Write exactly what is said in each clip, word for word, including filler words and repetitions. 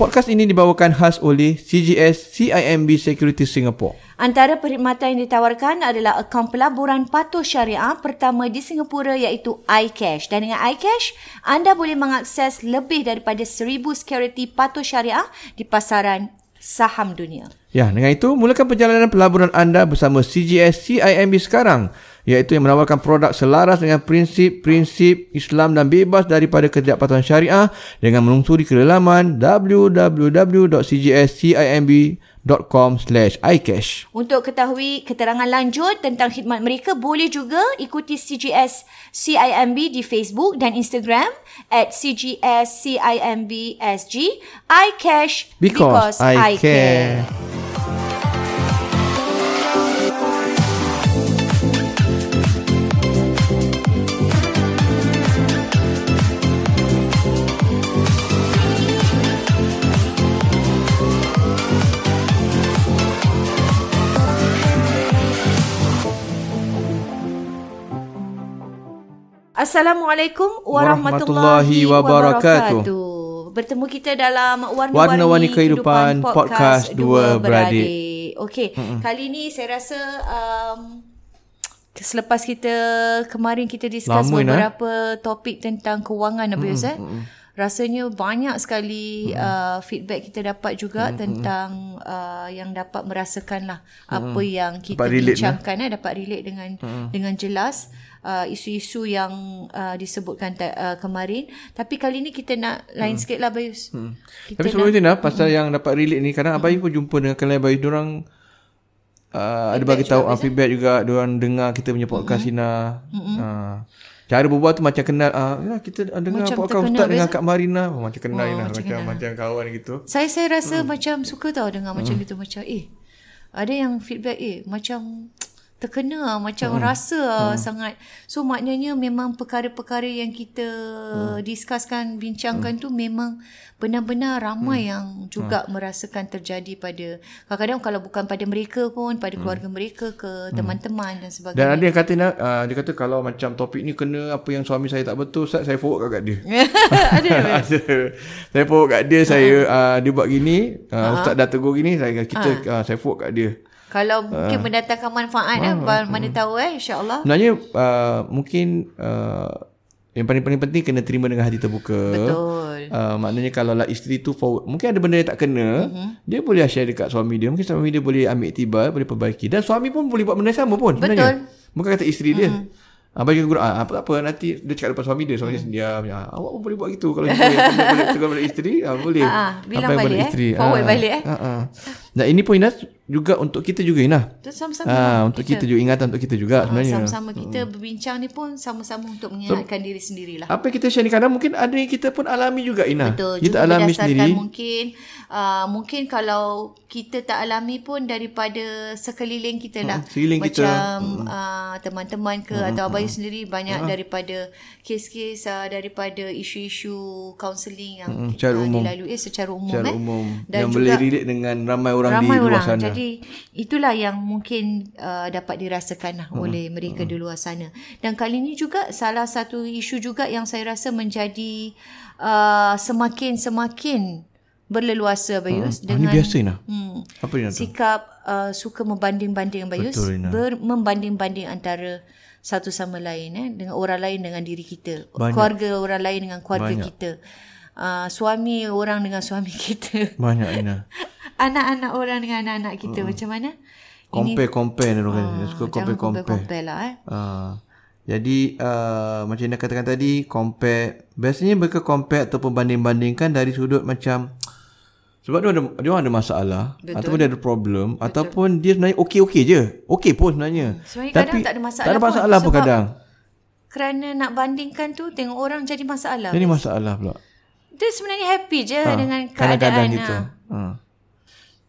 Podcast ini dibawakan khas oleh C G S C I M B Securities Singapore. Antara perkhidmatan yang ditawarkan adalah akaun pelaburan patuh syariah pertama di Singapura iaitu iCash. Dan dengan iCash, anda boleh mengakses lebih daripada seribu security patuh syariah di pasaran saham dunia. Ya, dengan itu, mulakan perjalanan pelaburan anda bersama C G S C I M B sekarang, iaitu yang menawarkan produk selaras dengan prinsip-prinsip Islam dan bebas daripada ketidakpatuhan syariah dengan menelusuri ke laman w w w dot c g s c i m b dot com slash i cash. Untuk ketahui keterangan lanjut tentang khidmat mereka, boleh juga ikuti C G S C I M B di Facebook dan Instagram at C G S C I M B S G. iCash because, because I care. care. Assalamualaikum warahmatullahi, warahmatullahi wabarakatuh. wabarakatuh. Bertemu kita dalam Warna-Warni Kehidupan Podcast dua Beradik. Okey, mm-hmm. Kali ni saya rasa um, selepas kita kemarin kita discuss Lamuin, beberapa eh? topik tentang kewangan mm-hmm. Bayus, eh? Rasanya banyak sekali mm-hmm. uh, feedback kita dapat juga mm-hmm. tentang uh, yang dapat merasakan lah mm-hmm. apa yang kita bincangkan, eh? dapat relate dengan mm-hmm. dengan jelas. Uh, isu-isu yang uh, disebutkan ta- uh, kemarin. Tapi kali ni kita nak lain hmm. sikit lah Bayus. hmm. Tapi sebelum itu nak pasal hmm. yang dapat relate ni, kadang hmm. Abayus pun jumpa dengan klien Bayus, diorang uh, ada bagi tahu feedback juga, diorang dengar kita punya podcast hmm. Sina hmm. Uh, cara berbual tu macam kenal uh, ya, kita dengar macam podcast ustaz dengan Kak Marina oh, macam kenal oh, Ina, macam, macam, macam kawan gitu. Saya saya rasa hmm. macam suka tau dengar hmm. macam gitu. Macam eh ada yang feedback eh macam terkena macam hmm. rasa hmm. sangat. So maknanya memang perkara-perkara yang kita hmm. discusskan, bincangkan hmm. tu memang benar-benar ramai hmm. yang juga hmm. merasakan terjadi pada, kadang-kadang kalau bukan pada mereka pun pada keluarga hmm. mereka ke teman-teman hmm. dan sebagainya. Dan ada yang kata nak, uh, dia kata kalau macam topik ni kena apa yang suami saya tak betul, Ustaz, saya forward kat dia. Ada ada. Saya forward kat dia, saya uh, dia buat gini, uh, Ustaz dah tegur gini, saya kita uh, saya forward kat dia. Kalau mungkin uh, mendatangkan manfaat uh, eh, uh, mana uh, tahu eh insya-Allah. Sebenarnya uh, mungkin uh, yang paling-paling penting kena terima dengan hati terbuka. Betul. Uh, maknanya kalau lah isteri tu forward, mungkin ada benda yang tak kena, uh-huh. dia boleh share dekat suami dia. Mungkin suami dia boleh ambil iktibar, boleh perbaiki, dan suami pun boleh buat benda sama pun sebenarnya. Betul. Bukan kata isteri uh-huh. dia. Abang juga ah, apa apa nanti dia cakap depan suami dia, suami dia diam. Ah, awak pun boleh buat gitu kalau boleh boleh tegur balik isteri, ah, boleh. Ha ah, bilang balik eh. Isteri, forward ah, balik eh. Ha ah, ah. Nah, ini pun Inah juga untuk kita juga Inah. Sama-sama. Ah, untuk kita. kita juga ingatan untuk kita juga ah, sebenarnya. Sama-sama kita hmm. berbincang ni pun sama-sama untuk mengingatkan so, diri sendirilah. Apa yang kita share ni kadang mungkin ada yang kita pun alami juga Inah. Betul. Kita alami sendiri. Mungkin uh, mungkin kalau kita tak alami pun daripada sekeliling kita lah. Hmm, sekeliling macam kita. Uh, teman-teman ke hmm. atau abang sendiri banyak uh-huh. daripada kes-kes uh, daripada isu-isu kaunseling yang uh-huh. kita dilalui secara umum, secara umum eh. dan yang boleh relate dengan ramai orang ramai di luar orang. sana. Jadi itulah yang mungkin uh, dapat dirasakan uh-huh. oleh mereka uh-huh. di luar sana. Dan kali ini juga salah satu isu juga yang saya rasa menjadi uh, semakin-semakin berleluasa Bayus hmm. dengan ah, biasa, Ina. Hmm, Apa Ina sikap uh, suka membanding-banding Bayus, ber- membanding-banding antara satu sama lain eh, dengan orang lain dengan diri kita, Banyak. keluarga orang lain dengan keluarga Banyak. kita, uh, suami orang dengan suami kita, Banyak Ina. anak-anak orang dengan anak-anak kita hmm. macam mana? Compare-compare ni orang suka compare-compare lah eh. Uh. Jadi uh, macam Ina katakan tadi, compare, biasanya mereka compare ataupun banding-bandingkan dari sudut macam sebab dia ada, dia orang ada masalah, Betul. ataupun dia ada problem, Betul. ataupun dia sebenarnya okey-okey je. Okey pun sebenarnya. Sebenarnya tapi kadang tak ada masalah. Tak ada masalah pun, pun kadang. Kerana nak bandingkan tu tengok orang jadi masalah. Jadi masalah pula. Dia sebenarnya happy je ha, dengan keadaan kita. Ha.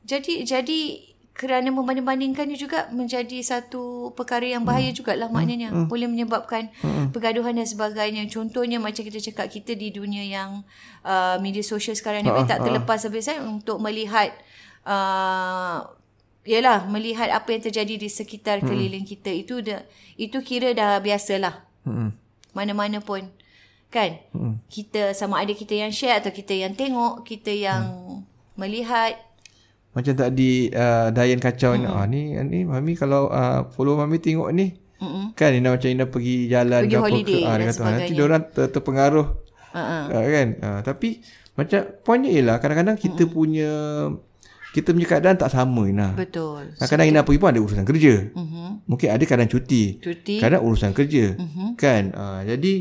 Jadi jadi kerana membanding-bandingkannya juga menjadi satu perkara yang bahaya jugalah maknanya. Hmm. Boleh menyebabkan hmm. pergaduhan dan sebagainya. Contohnya macam kita cakap, kita di dunia yang uh, media sosial sekarang ni, ah, tak ah. terlepas habis eh, untuk melihat uh, yalah, melihat apa yang terjadi di sekitar hmm. keliling kita. Itu dah, itu kira dah biasalah. Hmm. Mana-mana pun. Kan? Hmm. Kita sama ada kita yang share atau kita yang tengok, kita yang hmm. melihat. Macam tadi uh, Dayan kacau ni, ah, ni ni Mami kalau uh, follow Mami tengok ni. Mm-mm. Kan Ina macam Ina pergi jalan pergi holiday ke, ah, kata, nanti diorang ter- terpengaruh uh-uh. uh, kan uh, tapi macam poinnya ialah kadang-kadang kita Mm-mm. punya kita punya keadaan tak sama Ina. Betul. Kadang-kadang so, Ina pergi pun ada urusan kerja. Mm-hmm. Mungkin ada kadang cuti. Cuti. Kadang urusan kerja. Mm-hmm. Kan uh, jadi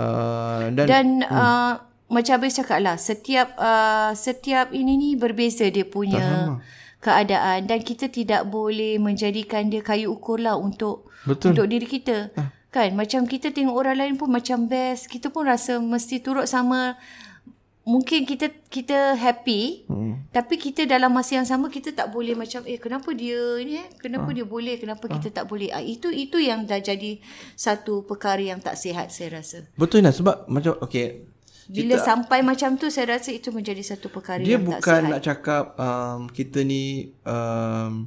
uh, dan dan hmm. uh, macam habis cakap lah, setiap uh, setiap ini ni berbeza dia punya keadaan dan kita tidak boleh menjadikan dia kayu ukur lah untuk Betul. untuk diri kita. Ah. Kan macam kita tengok orang lain pun macam best, kita pun rasa mesti turut sama. Mungkin kita kita happy hmm. tapi kita dalam masa yang sama kita tak boleh macam eh kenapa dia ni eh? kenapa ha. dia boleh kenapa ha. kita tak boleh. Ah, itu itu yang dah jadi satu perkara yang tak sihat saya rasa. Betul lah sebab macam okey bila kita, sampai macam tu saya rasa itu menjadi satu perkara yang tak sihat. Dia bukan nak cakap um, kita ni um,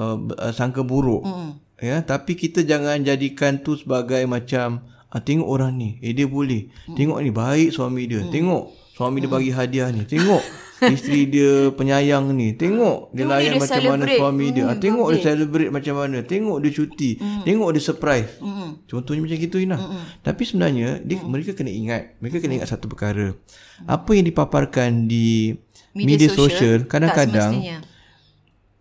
uh, sangka buruk. Mm. Ya, tapi kita jangan jadikan tu sebagai macam ah, tengok orang ni, eh dia boleh. Mm. Tengok ni baik suami dia. Mm. Tengok suami mm. dia bagi hadiah ni. Tengok isteri dia penyayang ni. Tengok dia layan dia macam celebrate. Mana suami mm, dia. Ah, tengok okay. dia celebrate macam mana. Tengok dia cuti. Mm. Tengok dia surprise. Mm. Contohnya macam gitu Inah. Mm. Tapi sebenarnya dia, mm. mereka kena ingat. Mereka kena ingat satu perkara. Mm. Apa yang dipaparkan di media, media sosial, kadang-kadang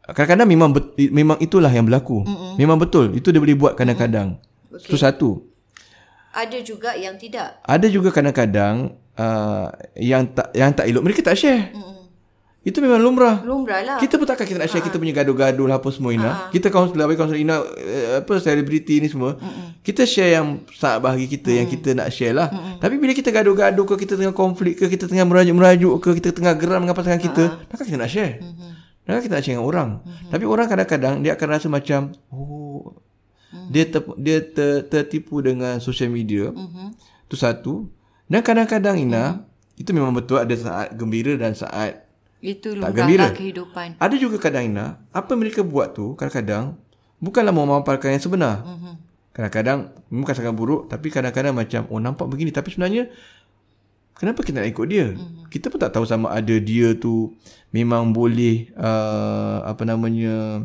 kadang-kadang memang bet, memang itulah yang berlaku. Mm-mm. Memang betul. Itu dia boleh buat kadang-kadang. Okay. Itu satu. Ada juga yang tidak. Ada juga kadang-kadang Uh, yang tak yang tak elok mereka tak share. Mm. Itu memang lumrah. Lumrah lah. Kita pun takkan kita nak share ha. kita punya gaduh-gaduh lah apa semua Ina. Ha. Kita kaunselor bagi kaunselor Ina uh, apa selebriti ni semua. Mm-mm. Kita share yang saat bahagi kita mm. yang kita nak share lah. Mm-mm. Tapi bila kita gaduh-gaduh ke kita tengah konflik ke kita tengah merajuk-merajuk ke kita tengah geram dengan pasangan kita, ha. takkan kita nak share. Mm-hmm. Takkan kita nak share dengan orang. Mm-hmm. Tapi orang kadang-kadang dia akan rasa macam oh mm-hmm. dia ter, dia ter, tertipu dengan social media. Mm-hmm. Itu satu. Dan kadang-kadang Ina, hmm. itu memang betul ada saat gembira dan saat itu tak gembira. Kehidupan. Ada juga kadang Ina, apa mereka buat tu kadang-kadang bukanlah memaparkan yang sebenar. Hmm. Kadang-kadang bukan sangat buruk tapi kadang-kadang macam oh nampak begini tapi sebenarnya kenapa kita nak ikut dia? Hmm. Kita pun tak tahu sama ada dia tu memang boleh uh, apa namanya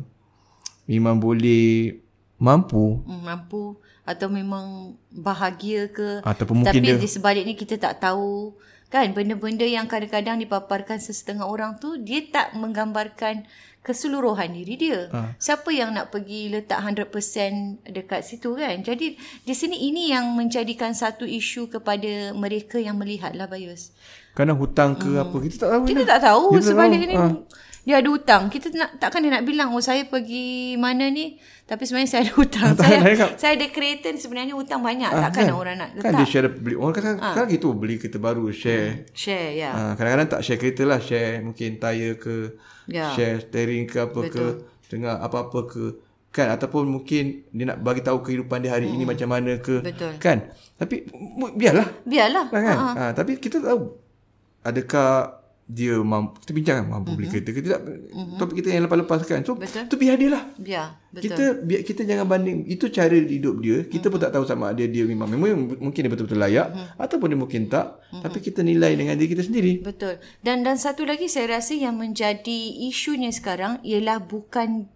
memang boleh mampu. Hmm, mampu. Atau memang bahagia ke. Ataupun mungkin tapi dia, di sebaliknya kita tak tahu. Kan benda-benda yang kadang-kadang dipaparkan sesetengah orang tu, dia tak menggambarkan keseluruhan diri dia. Ha. Siapa yang nak pergi letak one hundred percent dekat situ kan. Jadi di sini ini yang menjadikan satu isu kepada mereka yang melihatlah Bayus. Kerana hutang ke hmm. apa kita tak tahu. Kita dah. tak tahu kita sebaliknya tak tahu. Ni. Ha. Dia ada hutang. Kita nak, takkan dia nak bilang, oh saya pergi mana ni, tapi sebenarnya saya ada hutang. Tak, saya, tak, saya ada kereta ni sebenarnya hutang banyak. Ah, takkan kan, orang nak letak. Kan dia share beli. Orang kata, ah. kan gitu beli kereta baru, share. Hmm, share, ya. Yeah. Ah, kadang-kadang tak share kereta lah. Share mungkin tayar ke, yeah. share steering ke apa Betul. ke, dengar apa-apa ke. Kan, ataupun mungkin dia nak bagi tahu kehidupan dia hari hmm. ini macam mana ke. Betul. Kan. Tapi biarlah. Biarlah. Kan? Uh-huh. Ah, tapi kita tahu, adakah dia mampu, kita bincang kan mampu mm-hmm. beli kereta ke tidak, mm-hmm. topik kita yang lepas-lepas kan, so betul. Tu biar dia lah, biar, betul. kita biar, kita jangan banding, itu cara hidup dia, kita mm-hmm. pun tak tahu sama ada dia memang memang mungkin dia betul-betul layak mm-hmm. ataupun dia mungkin tak, mm-hmm. tapi kita nilai dengan diri kita sendiri. Betul. Dan dan satu lagi saya rasa yang menjadi isunya sekarang ialah bukan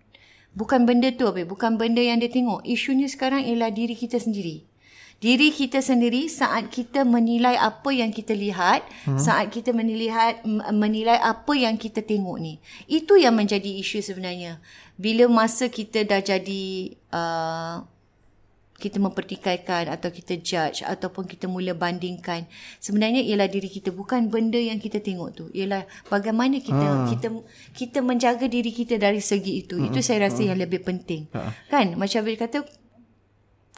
bukan benda tu apa, bukan benda yang dia tengok, isunya sekarang ialah diri kita sendiri. Diri kita sendiri saat kita menilai apa yang kita lihat, hmm. saat kita menilai, menilai apa yang kita tengok ni. Itu yang menjadi isu sebenarnya. Bila masa kita dah jadi, uh, kita mempertikaikan atau kita judge ataupun kita mula bandingkan. Sebenarnya ialah diri kita, bukan benda yang kita tengok tu. Ialah bagaimana kita, hmm. kita, kita menjaga diri kita dari segi itu. Hmm. Itu saya rasa hmm. yang lebih penting. Hmm. Kan? Macam dia kata,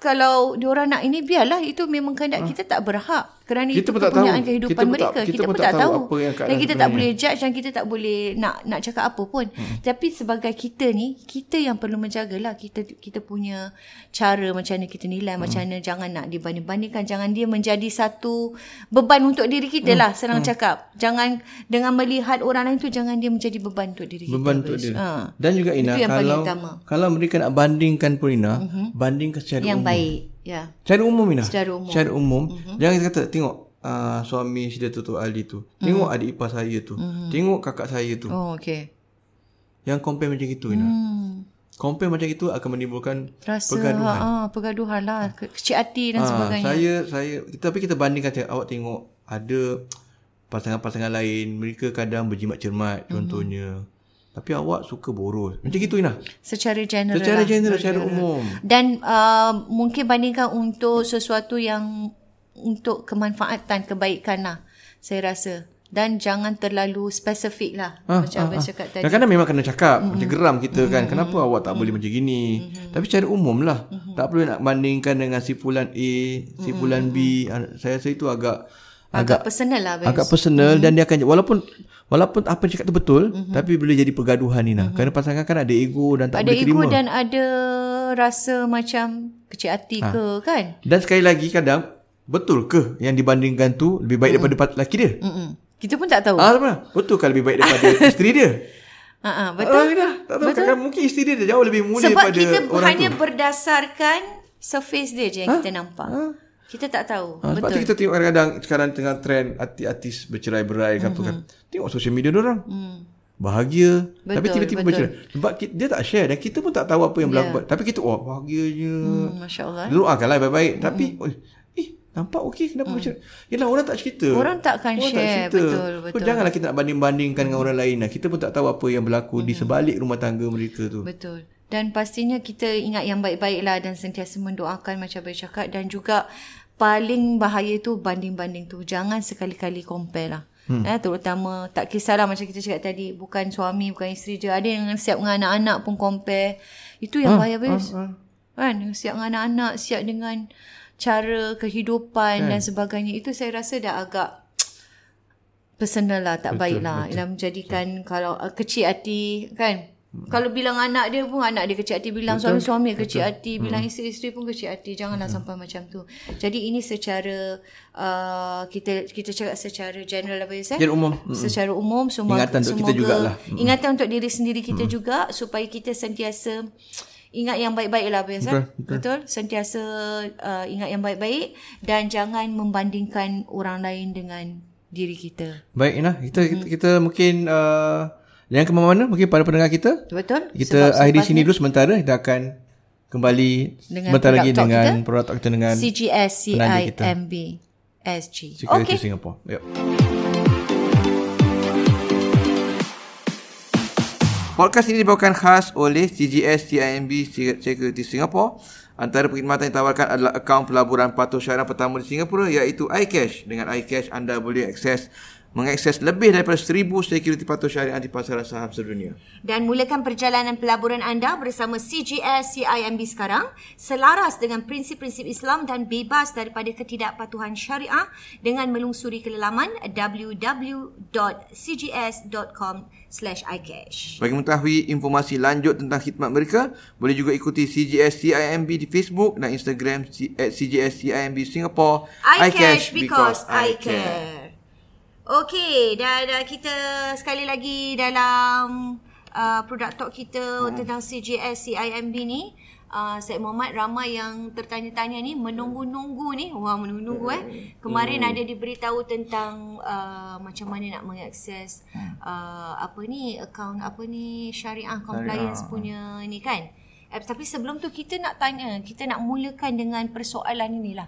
kalau diorang nak ini, biarlah, itu memang kehendak ha. kita, tak berhak. Kerana kita itu kepunyaan kehidupan kita mereka. Tak, kita, kita pun tak tahu. Apa yang dan kita tak boleh judge dan kita tak boleh nak nak cakap apa pun. Hmm. Tapi sebagai kita ni, kita yang perlu menjagalah. Kita kita punya cara macam mana kita nilai, hmm. macam mana jangan nak dibanding-bandingkan. Jangan dia menjadi satu beban untuk diri kita lah, hmm. senang hmm. cakap. Jangan dengan melihat orang lain tu, jangan dia menjadi beban untuk diri beban kita. Beban untuk dia. Ha. Dan juga Ina, kalau, kalau mereka nak bandingkan pun Ina, mm-hmm. bandingkan secara yang umum. Baik. Ya. Secara umum Ina. Secara umum. Secara umum. Mm-hmm. Jangan kita kata tengok uh, suami Sidatul Ali tu, tengok mm. adik ipar saya tu, mm. tengok kakak saya tu. Oh, okay. Yang compare macam itu, Ina. Mm. Compare macam itu akan menimbulkan rasa, pergaduhan. Ah, pergaduhan lah, kecil hati dan ah, sebagainya. Saya, saya, tapi kita bandingkan, awak tengok ada pasangan-pasangan lain, mereka kadang berjimat cermat, mm-hmm. contohnya. Tapi awak suka boros. Macam gitu, Inah. Secara general. Secara general, secara umum. Dan uh, mungkin bandingkan untuk sesuatu yang untuk kemanfaatan, kebaikan lah, saya rasa. Dan jangan terlalu spesifik lah. Ah, macam ah, abang ah. cakap tadi. Kadang-kadang memang kena cakap. Mm-hmm. Macam geram kita kan. Mm-hmm. Kenapa awak tak mm-hmm. boleh macam gini. Mm-hmm. Tapi secara umum lah. Mm-hmm. Tak perlu nak bandingkan dengan si fulan A, si fulan mm-hmm. B. Saya rasa itu agak... Agak, agak personal lah. Bayus. Agak personal mm-hmm. dan dia akan... Walaupun... Walaupun apa yang cakap tu betul, mm-hmm. tapi boleh jadi pergaduhan, Nina. Mm-hmm. Kerana pasangan kan ada ego dan tak ada boleh terima. Ada ego dan ada rasa macam kecil hati ha. ke kan. Dan sekali lagi kadang, betul ke yang dibandingkan tu lebih baik mm-mm. daripada lelaki dia? Mm-mm. Kita pun tak tahu. Ah, betul ke lebih baik daripada isteri dia? Uh-huh, betul. Ah, Nina, tak tahu. Betul. Mungkin isteri dia jauh lebih mulia daripada orang tu. Sebab kita hanya berdasarkan surface dia je yang ha? kita nampak. Ha? Kita tak tahu. Ha, sebab betul. Kita tengok kadang-kadang sekarang tengah trend artis bercerai-berai mm-hmm. kan. Tengok social media diorang. Mm. Bahagia. Betul, tapi tiba-tiba betul. bercerai. Sebab dia tak share dan kita pun tak tahu apa yang yeah. berlaku. Tapi kita, oh bahagia je. Mm, Masya-Allah. Doakan lah baik-baik. Mm. Tapi, eh nampak okey kenapa mm. bercerai. Yelah orang tak cerita. Orang takkan orang share. Tak betul, betul. So, janganlah kita nak banding-bandingkan mm. dengan orang lain. Lah. Kita pun tak tahu apa yang berlaku mm. di sebalik rumah tangga mereka tu. Betul. Dan pastinya kita ingat yang baik-baiklah dan sentiasa mendoakan macam bercakap. Dan juga paling bahaya tu banding-banding tu. Jangan sekali-kali compare lah. Hmm. Eh, terutama tak kisahlah macam kita cakap tadi. Bukan suami, bukan isteri je. Ada yang siap dengan anak-anak pun compare. Itu yang ha, bahaya ha, ha. Kan? Siap dengan anak-anak, siap dengan cara kehidupan kan. Dan sebagainya. Itu saya rasa dah agak personal lah. Tak betul, baiklah. Ialah menjadikan betul. Kalau uh, kecil hati kan. Kalau bilang anak dia pun, anak dia kecil hati. Bilang betul, suami-suami betul. kecil hati. Bilang hmm. isteri-isteri pun kecil hati. Janganlah hmm. sampai macam tu. Jadi ini secara uh, Kita kita cakap secara general apa ya? Secara umum. Secara umum semua, ingatan untuk kita jugalah. Ingatan untuk diri sendiri kita hmm. juga. Supaya kita sentiasa ingat yang baik-baik lah biasa. Betul, betul. betul? Sentiasa uh, ingat yang baik-baik. Dan jangan membandingkan orang lain dengan diri kita. Baik Inah. Kita, hmm. kita, kita mungkin uh, yang ke mana-mana mungkin para pendengar kita. Betul. Kita akhiri sini dulu sementara. Kita akan kembali dengan sebentar lagi dengan produk talk kita dengan C G S C I M B S G. Securities Singapore. Yep. Podcast ini dibawakan khas oleh C G S C I M B Securities Singapore. Antara perkhidmatan yang ditawarkan adalah akaun pelaburan patuh syaran pertama di Singapura iaitu iCash. Dengan iCash anda boleh akses mengakses lebih daripada seribu security patuh syariah di pasaran saham sedunia. Dan mulakan perjalanan pelaburan anda bersama C G S C I M B sekarang, selaras dengan prinsip-prinsip Islam dan bebas daripada ketidakpatuhan syariah dengan melungsuri ke laman w w w dot c g s dot com slash i cash. Bagi mengetahui informasi lanjut tentang khidmat mereka, boleh juga ikuti C G S C I M B di Facebook dan Instagram at C G S C I M B Singapore. iCash because I care. Okey, dah, dah kita sekali lagi dalam uh, produk talk kita hmm. tentang C G S C I M B ni. uh, Syed Mohamad, ramai yang tertanya-tanya ni, menunggu-nunggu ni. Wah, menunggu-nunggu eh kemarin hmm. ada diberitahu tentang uh, macam mana nak mengakses uh, apa ni, akaun apa ni, syariah compliance punya ni kan. eh, Tapi sebelum tu kita nak tanya, kita nak mulakan dengan persoalan inilah.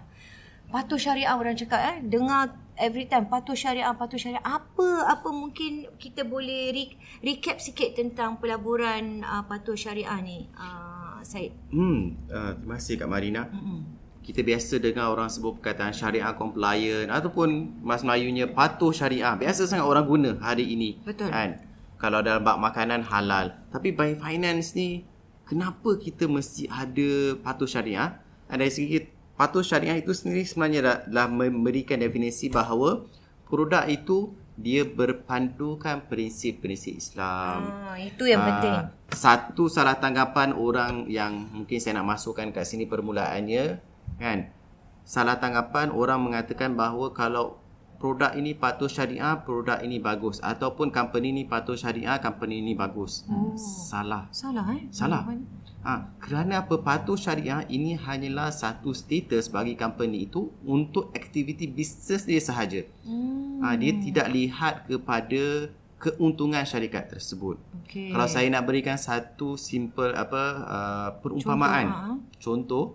Patuh syariah orang cakap eh dengar every time, patuh syariah, patuh syariah. Apa apa mungkin kita boleh re- recap sikit tentang pelaburan uh, patuh syariah ni, uh, Syed? Hmm, uh, terima kasih Kak Marina. Mm-hmm. Kita biasa dengar orang sebut perkataan syariah compliant ataupun mas Melayunya patuh syariah. Biasa sangat orang guna hari ini. Betul. Kan? Kalau dalam bab makanan halal. Tapi by finance ni, kenapa kita mesti ada patuh syariah? Ada sikit. Patuh syariah itu sendiri sebenarnya adalah memberikan definisi bahawa produk itu dia berpandukan prinsip-prinsip Islam. Ah, itu yang ah, penting. Satu salah tanggapan orang yang mungkin saya nak masukkan kat sini permulaannya kan. Salah tanggapan orang mengatakan bahawa kalau produk ini patuh syariah, produk ini bagus, ataupun company ini patuh syariah, company ini bagus. Oh. Salah. Salah eh? Salah. Salah. Ha, kerana apa patuh syariah ini hanyalah satu status bagi company itu untuk aktiviti bisnes dia sahaja. Hmm. Ha, dia tidak lihat kepada keuntungan syarikat tersebut. Okay. Kalau saya nak berikan satu simple apa uh, perumpamaan, contoh, contoh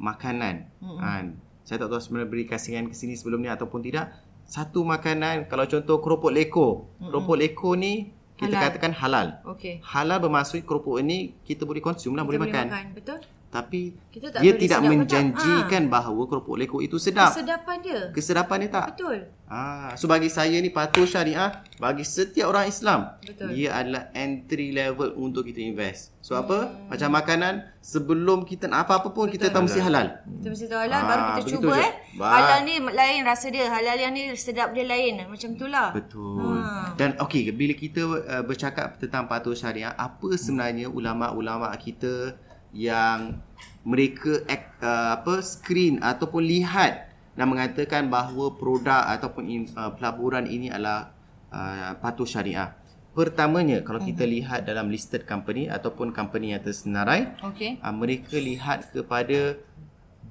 makanan. Mm-hmm. Ha, saya tak tahu sebenarnya beri kasingan ke sini sebelum ni ataupun tidak. Satu makanan, kalau contoh keropok leko. Mm-hmm. Keropok leko ni kita halal, katakan halal. Okay. Halal bermaksud keropok ini kita boleh konsum lah, boleh makan. makan. Betul. Tapi kita tak dia tidak menjanjikan tak. Ha. bahawa keropok leko itu sedap. Kesedapan dia. Kesedapan dia tak. Betul. Ah, ha. So bagi saya ni patuh syariah bagi setiap orang Islam. Betul. Dia adalah entry level untuk kita invest. So hmm. apa? Macam makanan, sebelum kita nak apa-apa pun, betul, kita tahu mesti halal. Kita mesti tahu halal, ha, baru kita cuba je. eh. Ba- halal ni lain rasa dia, halal yang ni sedap dia lain. Macam itulah. Betul. Ha. Dan okey, bila kita uh, bercakap tentang patuh syariah, apa sebenarnya ulama-ulama kita yang mereka uh, apa screen ataupun lihat dan mengatakan bahawa produk ataupun uh, pelaburan ini adalah uh, patuh syariah. Pertamanya, kalau kita uh-huh. lihat dalam listed company ataupun company yang tersenarai, okay. uh, mereka lihat kepada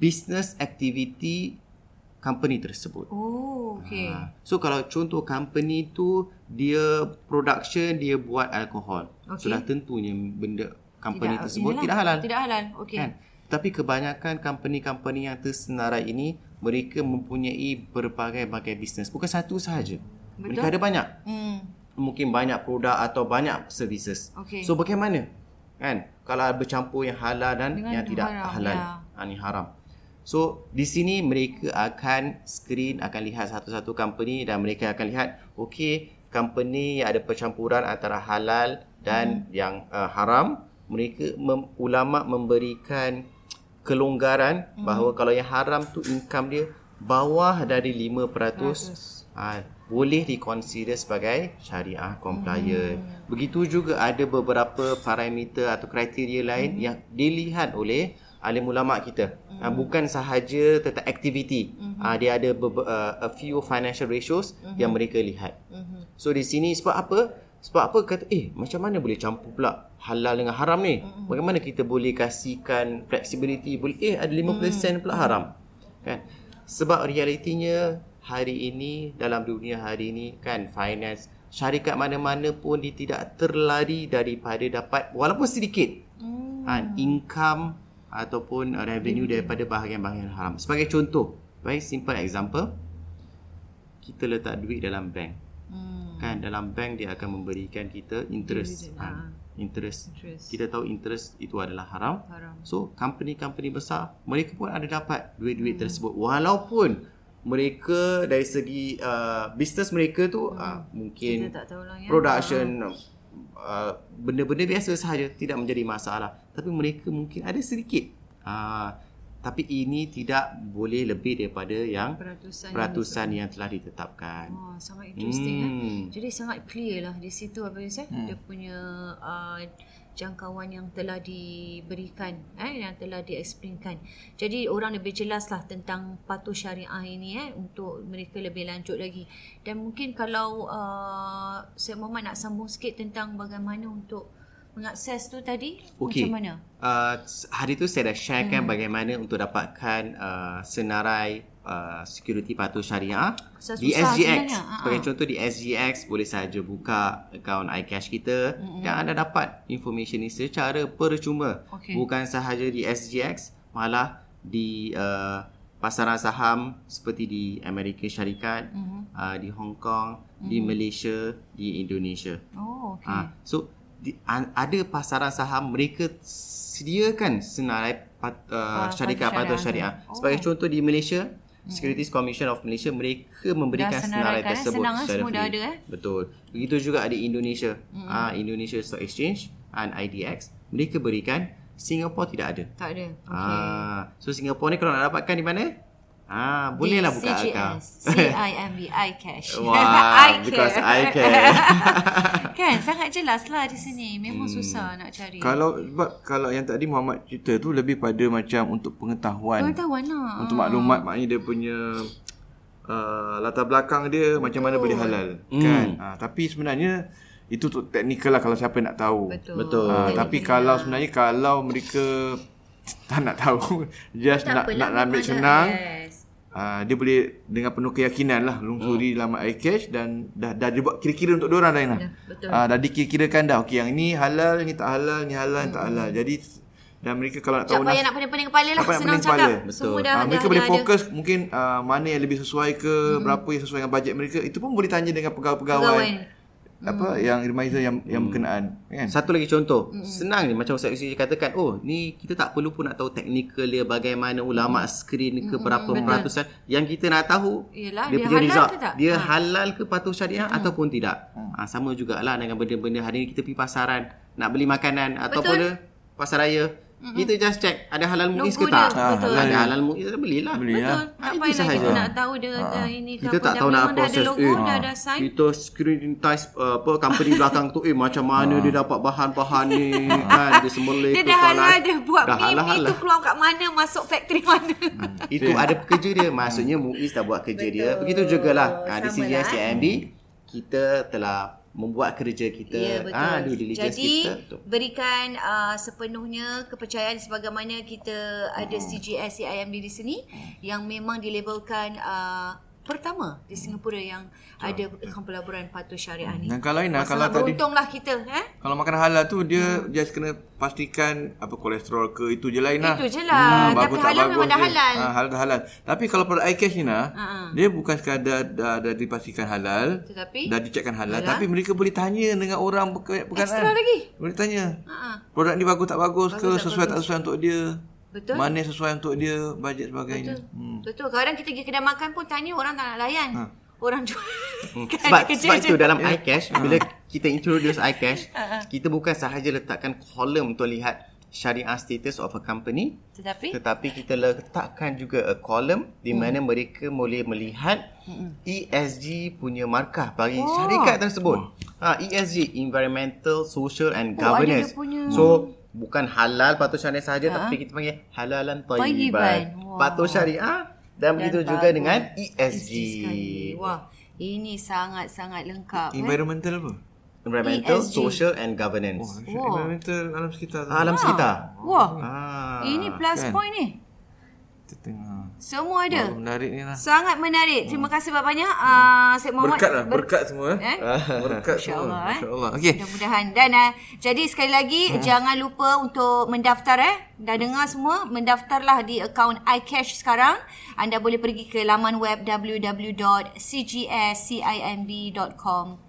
business activity company tersebut. Oh, okay. Uh, so kalau contoh company tu dia production, dia buat alkohol, okay. sudah tentunya benda company tidak, tersebut yalah, tidak halal. Tidak halal. Okey. Kan? Tapi kebanyakan company-company yang tersenarai ini mereka mempunyai berbagai-bagai bisnes, bukan satu sahaja. Betul? Mereka ada banyak. Hmm. Mungkin banyak produk atau banyak services. Okay. So bagaimana? Kan? Kalau bercampur yang halal dan dengan yang tidak haram, halal, ya. Ini haram. So di sini mereka akan screen, akan lihat satu-satu company dan mereka akan lihat okey, company yang ada percampuran antara halal dan hmm. yang uh, haram. Mereka mem, ulama memberikan kelonggaran hmm. bahawa kalau yang haram tu income dia bawah dari lima peratus ha, boleh dikonsider sebagai syariah compliant. Hmm. Begitu juga ada beberapa parameter atau kriteria lain hmm. yang dilihat oleh alim ulama kita. Hmm. Ha, bukan sahaja tentang aktiviti. Hmm. Ha, dia ada beber, uh, a few financial ratios hmm. yang mereka lihat. Hmm. So di sini sebab apa? Sebab apa kata, eh macam mana boleh campur pula halal dengan haram ni? Mm. Bagaimana kita boleh kasihkan flexibility? Boleh, eh ada lima peratus mm. pula haram. Kan? Sebab realitinya hari ini, dalam dunia hari ini kan, finance, syarikat mana-mana pun dia tidak terlari daripada dapat, walaupun sedikit, mm. kan, income ataupun revenue daripada bahagian-bahagian haram. Sebagai contoh, very simple example, kita letak duit dalam bank. Kan, dalam bank dia akan memberikan kita interest. Ha, interest. interest. Kita tahu interest itu adalah haram. haram. So, company-company besar, mereka pun ada dapat duit-duit hmm. tersebut. Walaupun mereka dari segi uh, bisnes mereka tu hmm. uh, mungkin production, uh, benda-benda biasa sahaja, tidak menjadi masalah. Tapi mereka mungkin ada sedikit. Uh, Tapi ini tidak boleh lebih daripada yang peratusan, peratusan yang, yang telah ditetapkan. Oh, sangat interesting. Hmm. Kan? Jadi sangat clear lah di situ apa Yusuf. Hmm. Dia punya uh, jangkauan yang telah diberikan, eh, yang telah diexplainkan. Jadi orang lebih jelas lah tentang patuh syariah ini eh, untuk mereka lebih lanjut lagi. Dan mungkin kalau uh, Syed Mohamad nak sambung sikit tentang bagaimana untuk mengakses tu tadi, okay. macam mana? Uh, hari tu saya dah sharekan hmm. bagaimana untuk dapatkan uh, senarai uh, security patuh syariah. Susah di S G X. Sebagai uh-huh. contoh di S G X, boleh sahaja buka akaun iCash kita hmm. dan anda dapat information ini secara percuma. Okay. Bukan sahaja di S G X, malah di uh, pasaran saham seperti di Amerika Syarikat, hmm. uh, di Hong Kong, hmm. di Malaysia, di Indonesia. Oh, okay. Uh, so, Di, ada pasaran saham mereka sediakan senarai pat, uh, syarikat patuh syariah. Oh. Sebagai contoh di Malaysia, hmm. Securities Commission of Malaysia mereka memberikan senarai tersebut. Senang secara free. Ada, eh? Betul. Begitu juga ada Indonesia, hmm. uh, Indonesia Stock Exchange and I D X. Mereka berikan. Singapore tidak ada. Tak ada. Okay. Uh, so Singapore ni kalau nak dapatkan di mana? Ah, bolehlah buka account. C I M B iCash. Wah, because iCash. Kan, sangat jelaslah di sini. Memang hmm. susah nak cari. Kalau kalau yang tadi Muhammad cerita tu lebih pada macam untuk pengetahuan. Pengetahuan lah. Untuk maklumat, maknanya dia punya uh, latar belakang dia, betul. Macam mana boleh halal. Hmm. Kan. Ah, tapi sebenarnya Itu untuk teknikal lah, kalau siapa nak tahu. Betul, betul. Ha, tapi kalau sebenarnya kalau mereka tak nak tahu, just tak nak nak ambil senang, yes. ha, dia boleh dengan penuh keyakinan lah lungsuri hmm. dalam iCash. Dan dah, dah dibuat kira-kira untuk diorang dah, Ina. Betul. Ha, dah dikira-kirakan dah, okay, yang ini halal, ini tak halal, ni halal, hmm. tak halal. Jadi dan mereka kalau nak tahu, tak payah nak pening-pening kepala lah, senang cakap. Betul. Dah, ha, mereka dah, boleh dah fokus ada. Mungkin uh, mana yang lebih sesuai ke, hmm. berapa yang sesuai dengan bajet mereka. Itu pun boleh tanya dengan pegawai-pegawai Pegawai. apa hmm. yang reminder yang yang berkenaan, kan? Satu lagi contoh hmm. senang ni, macam Ustaz Yusri katakan, oh ni kita tak perlu pun nak tahu teknikal dia bagaimana, ulama screen ke hmm. berapa hmm. peratusan. Yang kita nak tahu Yelah, dia, dia punya result dia ha. halal ke, patuh syariah hmm. ataupun tidak. hmm. ha, sama jugalah dengan benda-benda hari ni kita pergi pasaran nak beli makanan ataupun pasaraya. Mm-mm. Kita just check ada halal muiz ke tak. Ha, betul. Ada halal muiz, belilah. Belilah. Betul. Apa yang kita nak tahu dia ha. ini ke, kita tak tahu nak proses. Logo, eh, dah ada sign. Kita screen test uh, apa company belakang tu, eh macam mana ha. dia dapat bahan-bahan ni kan, dia sembelih ke tak. Dia dah buat meme itu keluar kat mana, masuk factory mana. Hmm. Itu ada pekerja dia. Maksudnya muiz dah buat kerja betul. dia. Begitu jugalah. Ha, di C G S C I M B kita telah membuat kerja kita, ya, ah, due diligence kita. Jadi berikan uh, sepenuhnya kepercayaan sebagaimana kita hmm. ada C G S C I M B di sini yang memang dilabelkan uh, pertama di Singapura yang so, ada pelaburan patuh syariah ni. Dan kalau Ina, kalau tadi untunglah kita, eh? Kalau makan halal tu dia hmm. just kena pastikan apa kolesterol ke, itu je lah Ina. Itu je lah. Hmm, tapi halal memang dah halal. Ha, halal dah halal. Tapi kalau pada iCash Ina, uh-huh. dia bukan sekadar dah, dah dipastikan halal, tetapi dah dicekkan halal, halal, tapi mereka boleh tanya dengan orang berkenaan. Extra lagi. Boleh tanya. Uh-huh. Produk ni bagus tak bagus, bagus ke, tak sesuai bagus. tak sesuai untuk dia. Betul. Mana sesuai untuk dia, bajet sebagainya. Betul. Hmm. Betul. Kadang kita pergi kedai makan pun tanya, orang tak nak layan. Ha. Orang jual. Hmm. Sebab, sebab itu dalam yeah. iCash, bila kita introduce iCash, kita bukan sahaja letakkan kolom untuk lihat syariah status of a company. Tetapi? Tetapi kita letakkan juga a column di mana hmm. mereka boleh melihat hmm. E S G punya markah bagi oh. syarikat tersebut. Oh. Ha, E S G, Environmental, Social and oh, Governance. So, bukan halal patuh syariah sahaja, ha? tapi kita panggil halalan thayyiban. Wow. Patuh syariah dan, dan begitu bagus. juga dengan E S G. Wah, ini sangat-sangat lengkap. Environmental kan? apa? Environmental, E S G. Social and Governance. Wow. Environmental, alam sekitar. Ha, alam sekitar. Wah, ah, ini plus kan? point ni. Tengah. Semua ada. Wah, menarik ni lah. Sangat menarik. Terima kasih banyak-banyak uh, Syed Mohamad. Berkat lah. Berkat semua. Eh? Berkat InsyaAllah, semua. InsyaAllah. Eh? Okay. Mudah-mudahan. Dan uh, jadi sekali lagi, hmm. jangan lupa untuk mendaftar. Eh? Dah dengar semua. Mendaftarlah di akaun iCash sekarang. Anda boleh pergi ke laman web w w w dot c g s c i m b dot com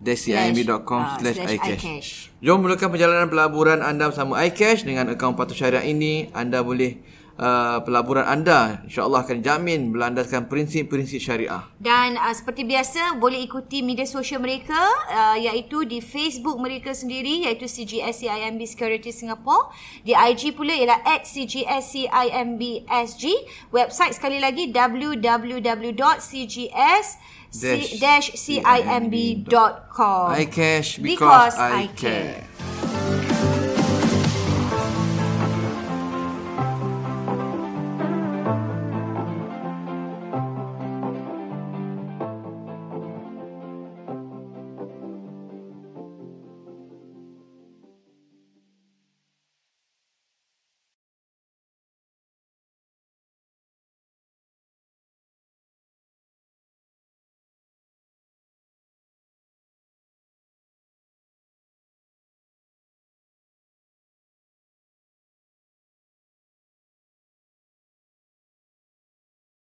c g s c i m b dot com slash iCash. Jom mulakan perjalanan pelaburan anda bersama iCash. Dengan akaun patuh syariah ini, anda boleh Uh, pelaburan anda insyaAllah akan jamin berlandaskan prinsip-prinsip syariah. Dan uh, seperti biasa, boleh ikuti media sosial mereka, uh, iaitu di Facebook mereka sendiri, iaitu C G S C I M B Securities Singapore. Di I G pula ialah at C G S C I M B S G. Website sekali lagi w w w dot c g s dash c i m b dot com. iCash because, because I care.